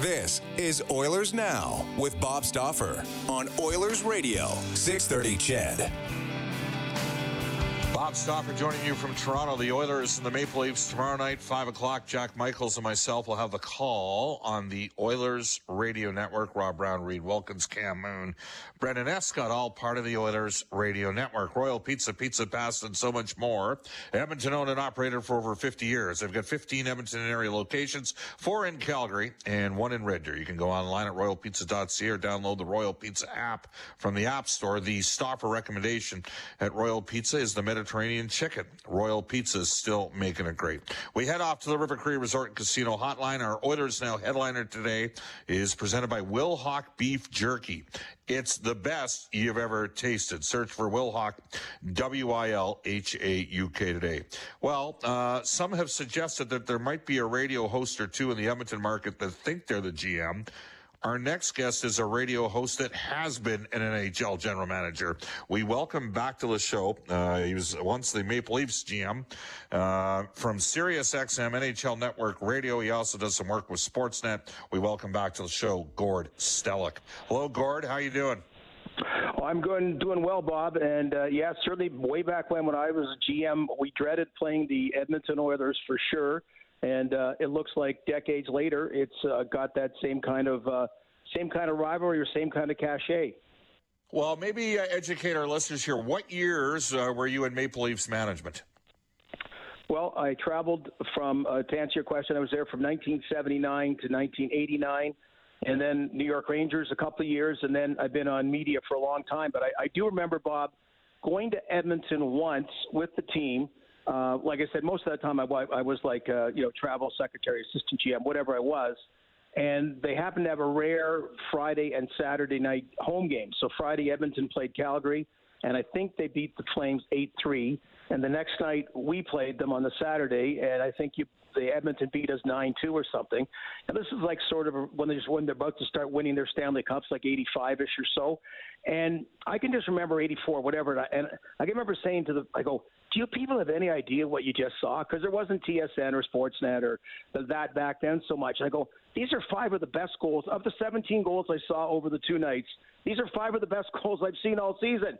This is Oilers Now with Bob Stauffer on Oilers Radio, 630 CHED. Bob Stauffer joining you from Toronto. The Oilers and the Maple Leafs tomorrow night, 5 o'clock. Jack Michaels and myself will have the call on the Oilers Radio Network. Rob Brown, Reed Wilkins, Cam Moon, Brendan Escott, all part of the Oilers Radio Network. Royal Pizza, Pizza Past, and so much more. Edmonton-owned and operated for over 50 years. They've got 15 Edmonton-area locations, 4 in Calgary and 1 in Red Deer. You can go online at royalpizza.ca or download the Royal Pizza app from the App Store. The Stauffer recommendation at Royal Pizza is the Mediterranean chicken. Royal Pizza is still making it great. We head off to the River Cree Resort and Casino hotline. Our Oilers Now headliner today is presented by Will Hawk Beef Jerky. It's the best you've ever tasted. Search for Will Hawk, W-I-L-H-A-U-K today. Well, some have suggested that there might be a radio host or two in the Edmonton market that think they're the GM. Our next guest is a radio host that has been an NHL general manager. We welcome back to the show. He was once the Maple Leafs GM from SiriusXM NHL Network Radio. He also does some work with Sportsnet. We welcome back to the show Gord Stellick. Hello, Gord. How you doing? Oh, I'm doing well, Bob. And yeah, certainly way back when I was a GM, we dreaded playing the Edmonton Oilers for sure. And it looks like decades later, it's got that same kind of rivalry or same kind of cachet. Well, maybe educate our listeners here. What years were you in Maple Leafs management? Well, I traveled from, to answer your question, I was there from 1979 to 1989, and then New York Rangers a couple of years, and then I've been on media for a long time. But I do remember, Bob, going to Edmonton once with the team. Like I said, most of that time I was like, travel secretary, assistant GM, whatever I was. And they happened to have a rare Friday and Saturday night home game. So Friday, Edmonton played Calgary, and I think they beat the Flames 8-3. And the next night we played them on the Saturday, and I think the Edmonton beat us 9-2 or something. And this is like sort of when they're about to start winning their Stanley Cups, like 85-ish or so. And I can just remember 84, whatever. And I can remember saying do you people have any idea what you just saw? Because there wasn't TSN or Sportsnet or that back then so much. And I go, these are 5 of the best goals. Of the 17 goals I saw over the 2 nights, these are 5 of the best goals I've seen all season,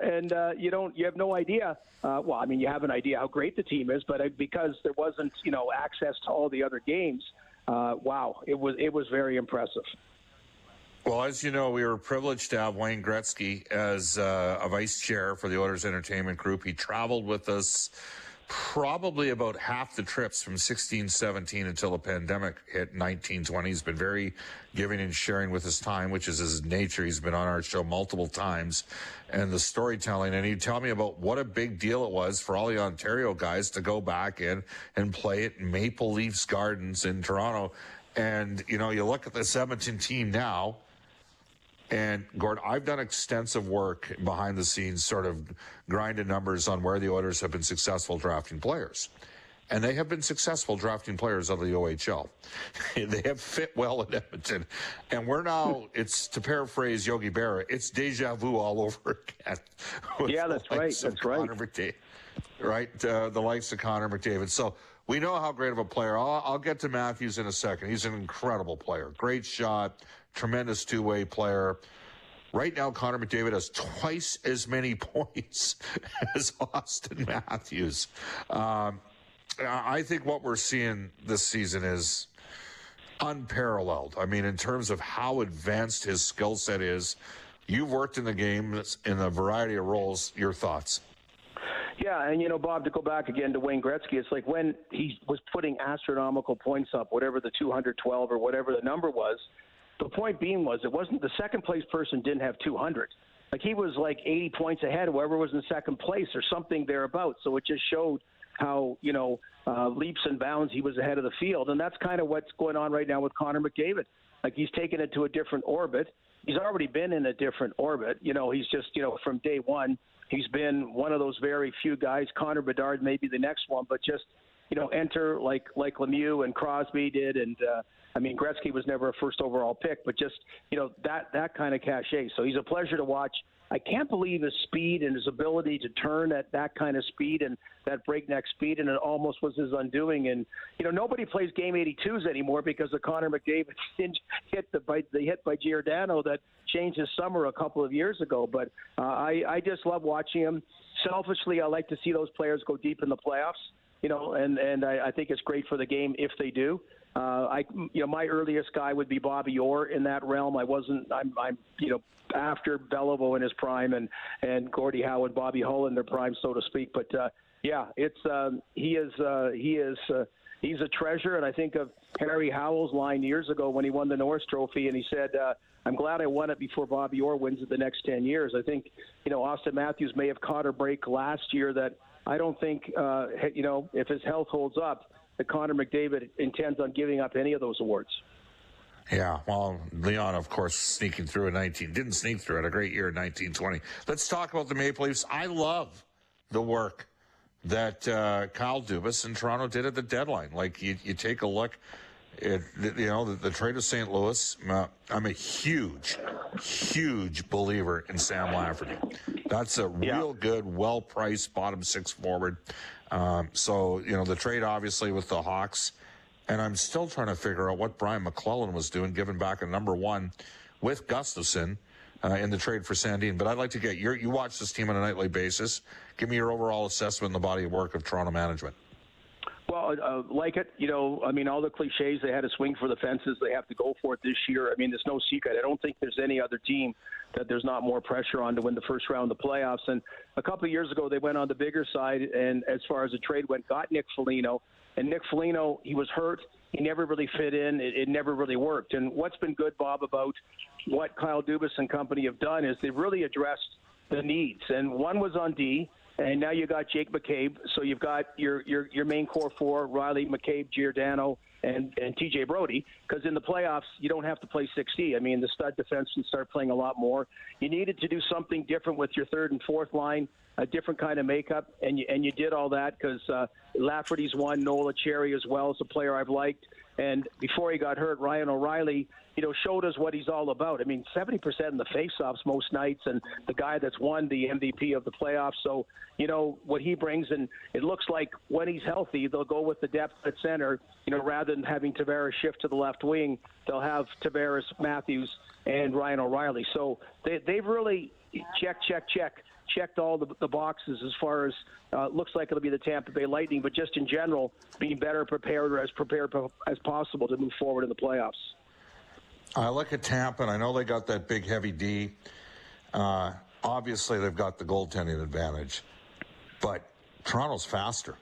and you have no idea. Well, I mean, you have an idea how great the team is, but because there wasn't, access to all the other games, wow, it was very impressive. Well, as you know, we were privileged to have Wayne Gretzky as a vice chair for the Oilers Entertainment Group. He traveled with us probably about half the trips from 16-17 until the pandemic hit 19-20. He's been very giving and sharing with his time, which is his nature. He's been on our show multiple times, and the storytelling. And he'd tell me about what a big deal it was for all the Ontario guys to go back in and play at Maple Leafs Gardens in Toronto. And, you look at this Edmonton team now, and, Gord, I've done extensive work behind the scenes, sort of grinding numbers on where the Oilers have been successful drafting players. And they have been successful drafting players out of the OHL. They have fit well in Edmonton. And we're now, it's to paraphrase Yogi Berra, it's deja vu all over again. Yeah, that's right. That's right. Right? The likes of Connor McDavid. So we know how great of a player. I'll get to Matthews in a second. He's an incredible player. Great shot. Tremendous two-way player. Right now, Connor McDavid has twice as many points as Austin Matthews. I think what we're seeing this season is unparalleled. I mean, in terms of how advanced his skill set is, you've worked in the game in a variety of roles. Your thoughts? Yeah, and Bob, to go back again to Wayne Gretzky, it's like when he was putting astronomical points up, whatever the 212 or whatever the number was, The point being was it wasn't the second place person didn't have 200. Like he was like 80 points ahead, whoever was in second place or something thereabouts. So it just showed how, you know, leaps and bounds he was ahead of the field. And that's kind of what's going on right now with Connor McDavid. Like he's taken it to a different orbit. He's already been in a different orbit. You know, he's just, you know, from day one, he's been one of those very few guys. Connor Bedard may be the next one, but just, you know, enter like Lemieux and Crosby did. And, I mean, Gretzky was never a first overall pick, but just, you know, that kind of cachet. So he's a pleasure to watch. I can't believe his speed and his ability to turn at that kind of speed and that breakneck speed, and it almost was his undoing. And, you know, nobody plays game 82s anymore because of Connor McDavid hit by Giordano that changed his summer a couple of years ago. But I just love watching him. Selfishly, I like to see those players go deep in the playoffs, you know, and I think it's great for the game if they do. My earliest guy would be Bobby Orr in that realm. I'm you know, after Beliveau in his prime and Gordy Howe and Bobby Hull in their prime, so to speak. But he's a treasure. And I think of Harry Howell's line years ago when he won the Norris Trophy, and he said, "I'm glad I won it before Bobby Orr wins it the next 10 years." I think, you know, Austin Matthews may have caught a break last year that I don't think, you know, if his health holds up, that Connor McDavid intends on giving up any of those awards. Yeah, well, Leon, of course, had a great year in 1920. Let's talk about the Maple Leafs. I love the work that Kyle Dubas in Toronto did at the deadline. Like, you take a look at, you know, the trade of St. Louis. I'm a huge believer in Sam Lafferty. That's a real good, well-priced bottom six forward. So, you know, the trade obviously with the Hawks, and I'm still trying to figure out what Brian McClellan was doing, giving back a number one with Gustafson in the trade for Sandin. But I'd like to get you watch this team on a nightly basis. Give me your overall assessment of the body of work of Toronto management. Well, like it, you know, I mean, all the cliches, they had to swing for the fences. They have to go for it this year. I mean, there's no secret. I don't think there's any other team that there's not more pressure on to win the first round of the playoffs. And a couple of years ago, they went on the bigger side, and as far as the trade went, got Nick Foligno. And Nick Foligno, he was hurt. He never really fit in. It never really worked. And what's been good, Bob, about what Kyle Dubas and company have done is they've really addressed the needs. And one was on D, and now you got Jake McCabe. So you've got your main core four, Riley, McCabe, Giordano, and TJ Brody, because in the playoffs, you don't have to play 6D. I mean, the stud defensemen start playing a lot more. You needed to do something different with your third and fourth line, a different kind of makeup, and you did all that because Lafferty's one, Nola Cherry as well is a player I've liked. And before he got hurt, Ryan O'Reilly, you know, showed us what he's all about. I mean, 70% in the faceoffs most nights, and the guy that's won the MVP of the playoffs. So, you know, what he brings, and it looks like when he's healthy, they'll go with the depth at center, you know, rather than having Tavares shift to the left wing, they'll have Tavares, Matthews, and Ryan O'Reilly. So they've really checked all the boxes as far as looks like it'll be the Tampa Bay Lightning, but just in general, being better prepared or as prepared as possible to move forward in the playoffs. I look at Tampa, and I know they got that big, heavy D. Obviously, they've got the goaltending advantage, but Toronto's faster.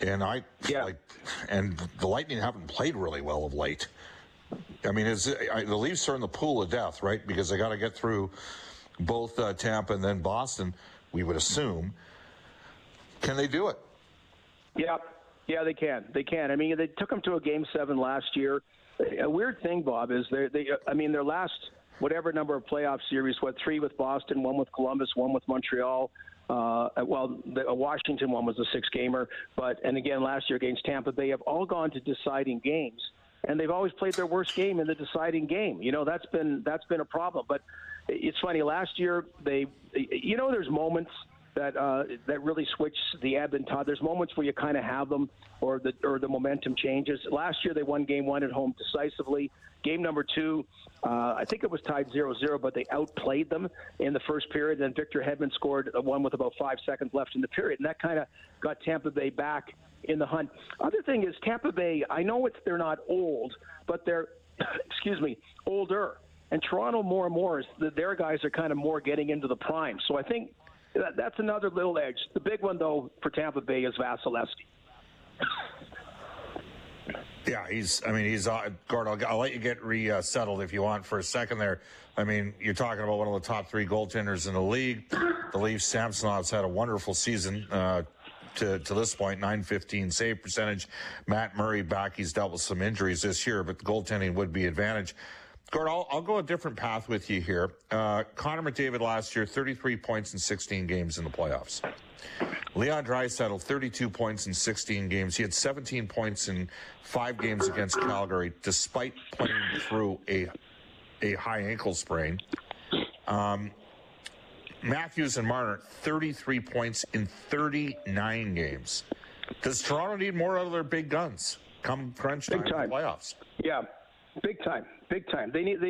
And and the Lightning haven't played really well of late. I mean, the Leafs are in the pool of death, right? Because they got to get through both Tampa and then Boston, we would assume. Can they do it? Yeah, they can. I mean, they took them to a Game 7 last year. A weird thing, Bob, is their last whatever number of playoff series, three with Boston, one with Columbus, one with Montreal. The Washington one was a six-gamer. And again, last year against Tampa, they have all gone to deciding games. And they've always played their worst game in the deciding game. You know, that's been a problem. But it's funny, last year they, you know, there's moments that really switch the ebb and tide. There's moments where you kind of have them, or the momentum changes. Last year they won Game 1 at home decisively. Game number 2, I think it was tied 0-0, but they outplayed them in the first period. Then Victor Hedman scored one with about 5 seconds left in the period, and that kind of got Tampa Bay back in the hunt. Other thing is Tampa Bay. I know they're not old, but they're older. And Toronto more and more their guys are kind of more getting into the prime. So I think that's another little edge. The big one, though, for Tampa Bay is Vasilevsky. Yeah, Gord, I'll let you get resettled if you want for a second there. I mean, you're talking about one of the top three goaltenders in the league. The Leafs, Samsonov's had a wonderful season to this point, .915 save percentage. Matt Murray back. He's dealt with some injuries this year, but the goaltending would be advantage. Gord, I'll go a different path with you here. Connor McDavid last year, 33 points in 16 games in the playoffs. Leon Draisaitl, 32 points in 16 games. He had 17 points in 5 games against Calgary, despite playing through a high ankle sprain. Matthews and Marner, 33 points in 39 games. Does Toronto need more out of their big guns come crunch time in the playoffs? Yeah, big time. They need.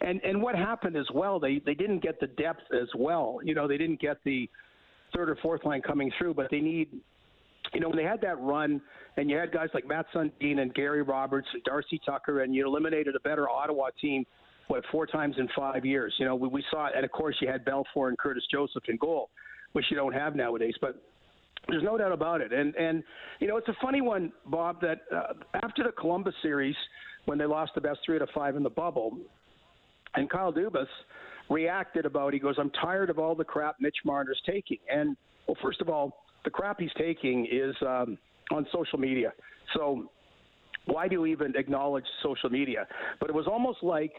And what happened as well? They didn't get the depth as well. You know, they didn't get the third or fourth line coming through, but they need, you know, when they had that run and you had guys like Matt Sundin and Gary Roberts and Darcy Tucker, and you eliminated a better Ottawa team, 4 times in 5 years. You know, we saw it. And of course you had Belfour and Curtis Joseph in goal, which you don't have nowadays, but there's no doubt about it. And you know, it's a funny one, Bob, that after the Columbus series, when they lost the best 3 out of 5 in the bubble, and Kyle Dubas reacted about, he goes, "I'm tired of all the crap Mitch Marner's taking." And, well, first of all, the crap he's taking is on social media. So why do you even acknowledge social media? But it was almost like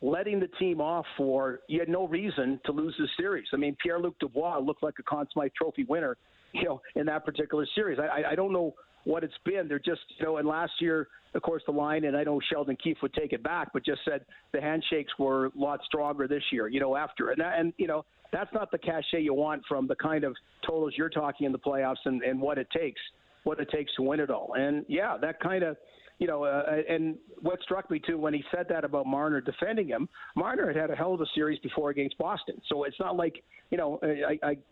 letting the team off for, you had no reason to lose this series. I mean, Pierre-Luc Dubois looked like a Conn Smythe Trophy winner, you know, in that particular series. I don't know what it's been. They're just, you know, and last year, of course, the line, and I know Sheldon Keefe would take it back, but just said the handshakes were a lot stronger this year, you know, after. And you know, that's not the cachet you want from the kind of totals you're talking in the playoffs and what it takes to win it all. And, yeah, that kind of, you know, and what struck me, too, when he said that about Marner defending him, Marner had a hell of a series before against Boston. So it's not like, you know,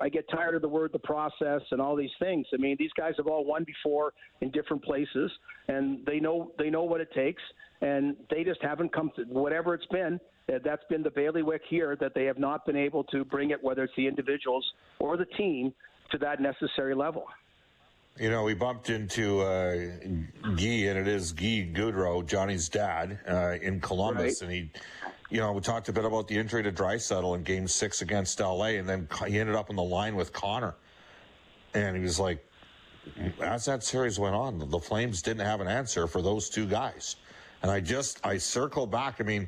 I get tired of the word, the process, and all these things. I mean, these guys have all won before in different places, and they know what it takes, and they just haven't come to whatever it's been. That's been the bailiwick here, that they have not been able to bring it, whether it's the individuals or the team, to that necessary level. You know, we bumped into Guy, and it is Guy Goudreau, Johnny's dad, in Columbus. Right. And he, you know, we talked a bit about the injury to Draisaitl in Game 6 against LA, and then he ended up on the line with Connor. And he was like, as that series went on, the Flames didn't have an answer for those two guys. And I circle back, I mean,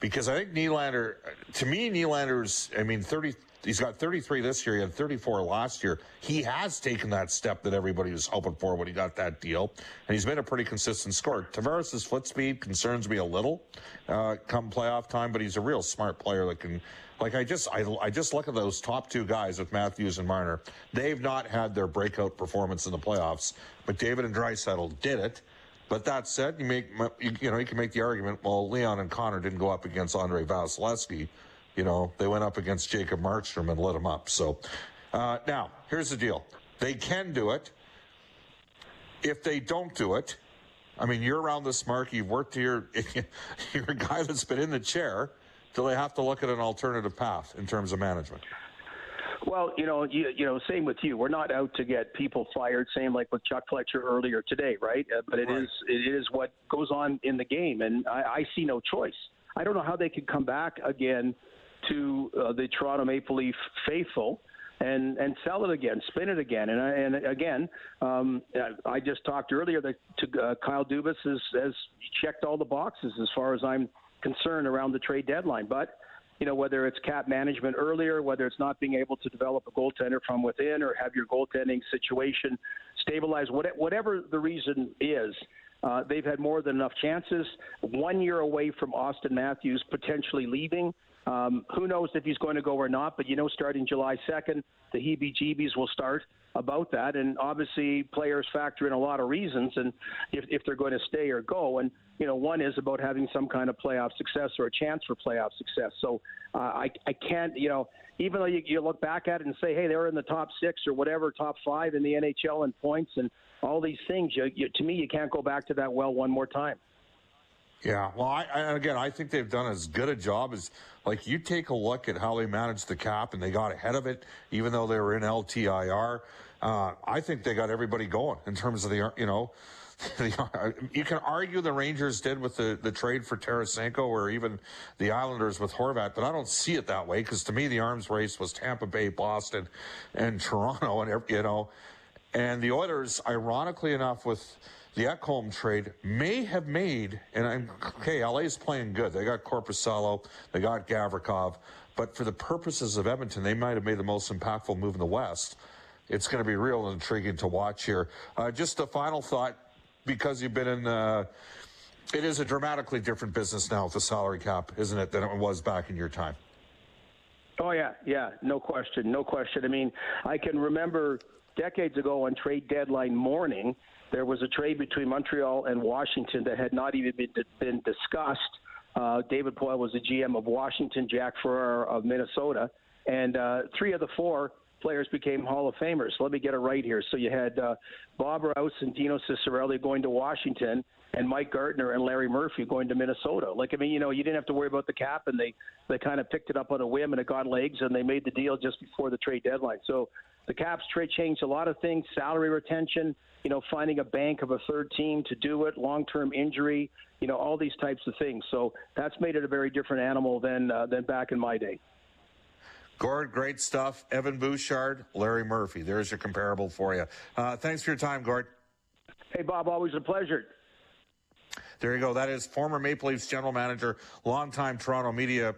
because I think Nylander, to me, Nylander's, I mean, he's got 33 this year. He had 34 last year. He has taken that step that everybody was hoping for when he got that deal, and he's been a pretty consistent scorer. Tavares' foot speed concerns me a little come playoff time, but he's a real smart player that can. Like I just look at those top two guys with Matthews and Marner. They've not had their breakout performance in the playoffs, but David and Draisaitl did it. But that said, you can make the argument, well, Leon and Connor didn't go up against Andre Vasilevsky. You know, they went up against Jacob Markstrom and lit him up. So now, here's the deal. They can do it. If they don't do it, I mean, you're around this, Mark. You've worked here. You're a guy that's been in the chair. Do they have to look at an alternative path in terms of management? Well, you know, same with you. We're not out to get people fired, same like with Chuck Fletcher earlier today, right? But it is what goes on in the game, and I see no choice. I don't know how they could come back again to the Toronto Maple Leaf faithful and sell it again, spin it again. I just talked earlier to Kyle Dubas has checked all the boxes as far as I'm concerned around the trade deadline. But, you know, whether it's cap management earlier, whether it's not being able to develop a goaltender from within or have your goaltending situation stabilized, whatever the reason is, they've had more than enough chances. 1 year away from Austin Matthews potentially leaving. Who knows if he's going to go or not, but, you know, starting July 2nd, the heebie-jeebies will start about that. And obviously players factor in a lot of reasons and if they're going to stay or go. And, you know, one is about having some kind of playoff success or a chance for playoff success. So I can't, you know, even though you look back at it and say, hey, they're in the top 6 or whatever, top 5 in the NHL in points and all these things, to me, you can't go back to that well one more time. Yeah, well, I think they've done as good a job as, like, you take a look at how they managed the cap and they got ahead of it, even though they were in LTIR. I think they got everybody going in terms of the, you know, You can argue the Rangers did with the trade for Tarasenko or even the Islanders with Horvat, but I don't see it that way, because to me the arms race was Tampa Bay, Boston, and Toronto, and you know, and the Oilers, ironically enough, with the Ekholm trade, may have made, and LA's playing good. They got Korpisalo, they got Gavrikov, but for the purposes of Edmonton, they might have made the most impactful move in the West. It's going to be real intriguing to watch here. Just a final thought, because you've been in, it is a dramatically different business now with the salary cap, isn't it, than it was back in your time? Oh, yeah, no question. I mean, I can remember decades ago on trade deadline morning, there was a trade between Montreal and Washington that had not even been discussed. David Poile was the GM of Washington, Jack Ferrer of Minnesota, and three of the four players became Hall of Famers. Let me get it right here. So you had Bob Rouse and Dino Ciccarelli going to Washington, and Mike Gartner and Larry Murphy going to Minnesota. You didn't have to worry about the cap, and they kind of picked it up on a whim, and it got legs, and they made the deal just before the trade deadline. So the cap's trade changed a lot of things: salary retention, finding a bank of a third team to do it, long-term injury, all these types of things. So that's made it a very different animal than back in my day. Gord, great stuff. Evan Bouchard, Larry Murphy. There's your comparable for you. Thanks for your time, Gord. Hey, Bob, always a pleasure. There you go. That is former Maple Leafs general manager, longtime Toronto media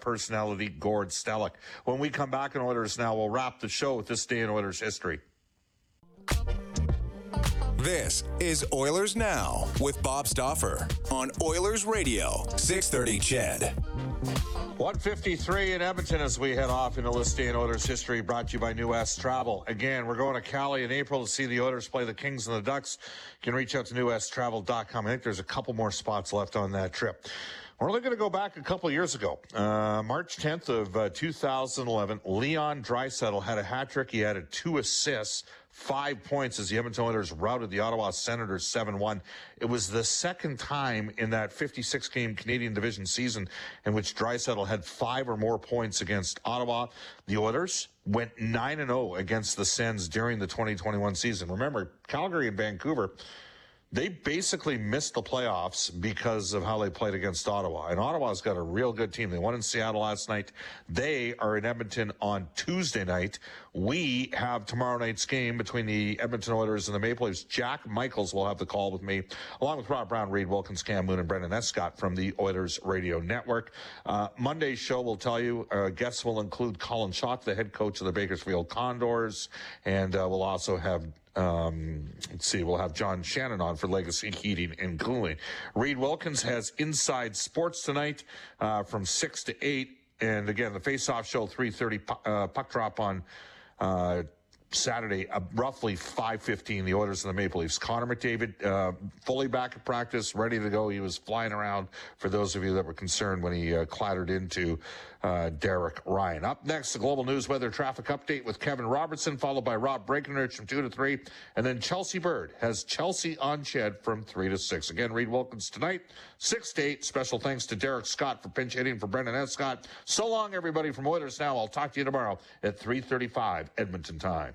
personality, Gord Stellick. When we come back in Oilers Now, we'll wrap the show with this day in Oilers history. This is Oilers Now with Bob Stauffer on Oilers Radio, 630 CHED. 1:53 in Edmonton as we head off into this day in Oilers history, brought to you by New West Travel. Again, we're going to Cali in April to see the Oilers play the Kings and the Ducks. You can reach out to newwesttravel.com. I think there's a couple more spots left on that trip. We're only going to go back a couple of years ago. March 10th of 2011, Leon Draisaitl had a hat trick. He added 2 assists. 5 points as the Edmonton Oilers routed the Ottawa Senators 7-1. It was the second time in that 56-game Canadian Division season in which Draisaitl had 5 or more points against Ottawa. The Oilers went 9-0 against the Sens during the 2021 season. Remember, Calgary and Vancouver, they basically missed the playoffs because of how they played against Ottawa. And Ottawa's got a real good team. They won in Seattle last night. They are in Edmonton on Tuesday night. We have tomorrow night's game between the Edmonton Oilers and the Maple Leafs. Jack Michaels will have the call with me, along with Rob Brown, Reed Wilkins, Cam Moon, and Brendan Escott from the Oilers Radio Network. Monday's show will tell you, guests will include Colin Schock, the head coach of the Bakersfield Condors, and we'll also have we'll have John Shannon on for Legacy Heating and Cooling. Reed Wilkins has Inside Sports tonight from 6 to 8. And again, the Face-Off Show, 3:30, puck drop on Saturday, roughly 5:15, the Oilers and the Maple Leafs. Connor McDavid, fully back at practice, ready to go. He was flying around, for those of you that were concerned, when he clattered into Derek Ryan. Up next, the Global News Weather Traffic Update with Kevin Robertson, followed by Rob Breckenridge from 2 to 3. And then Chelsea Bird has Chelsea on Shed from 3 to 6. Again, Reed Wilkins tonight, 6 to 8. Special thanks to Derek Scott for pinch hitting for Brendan Escott. So long, everybody, from Oilers Now. I'll talk to you tomorrow at 3:35 Edmonton time.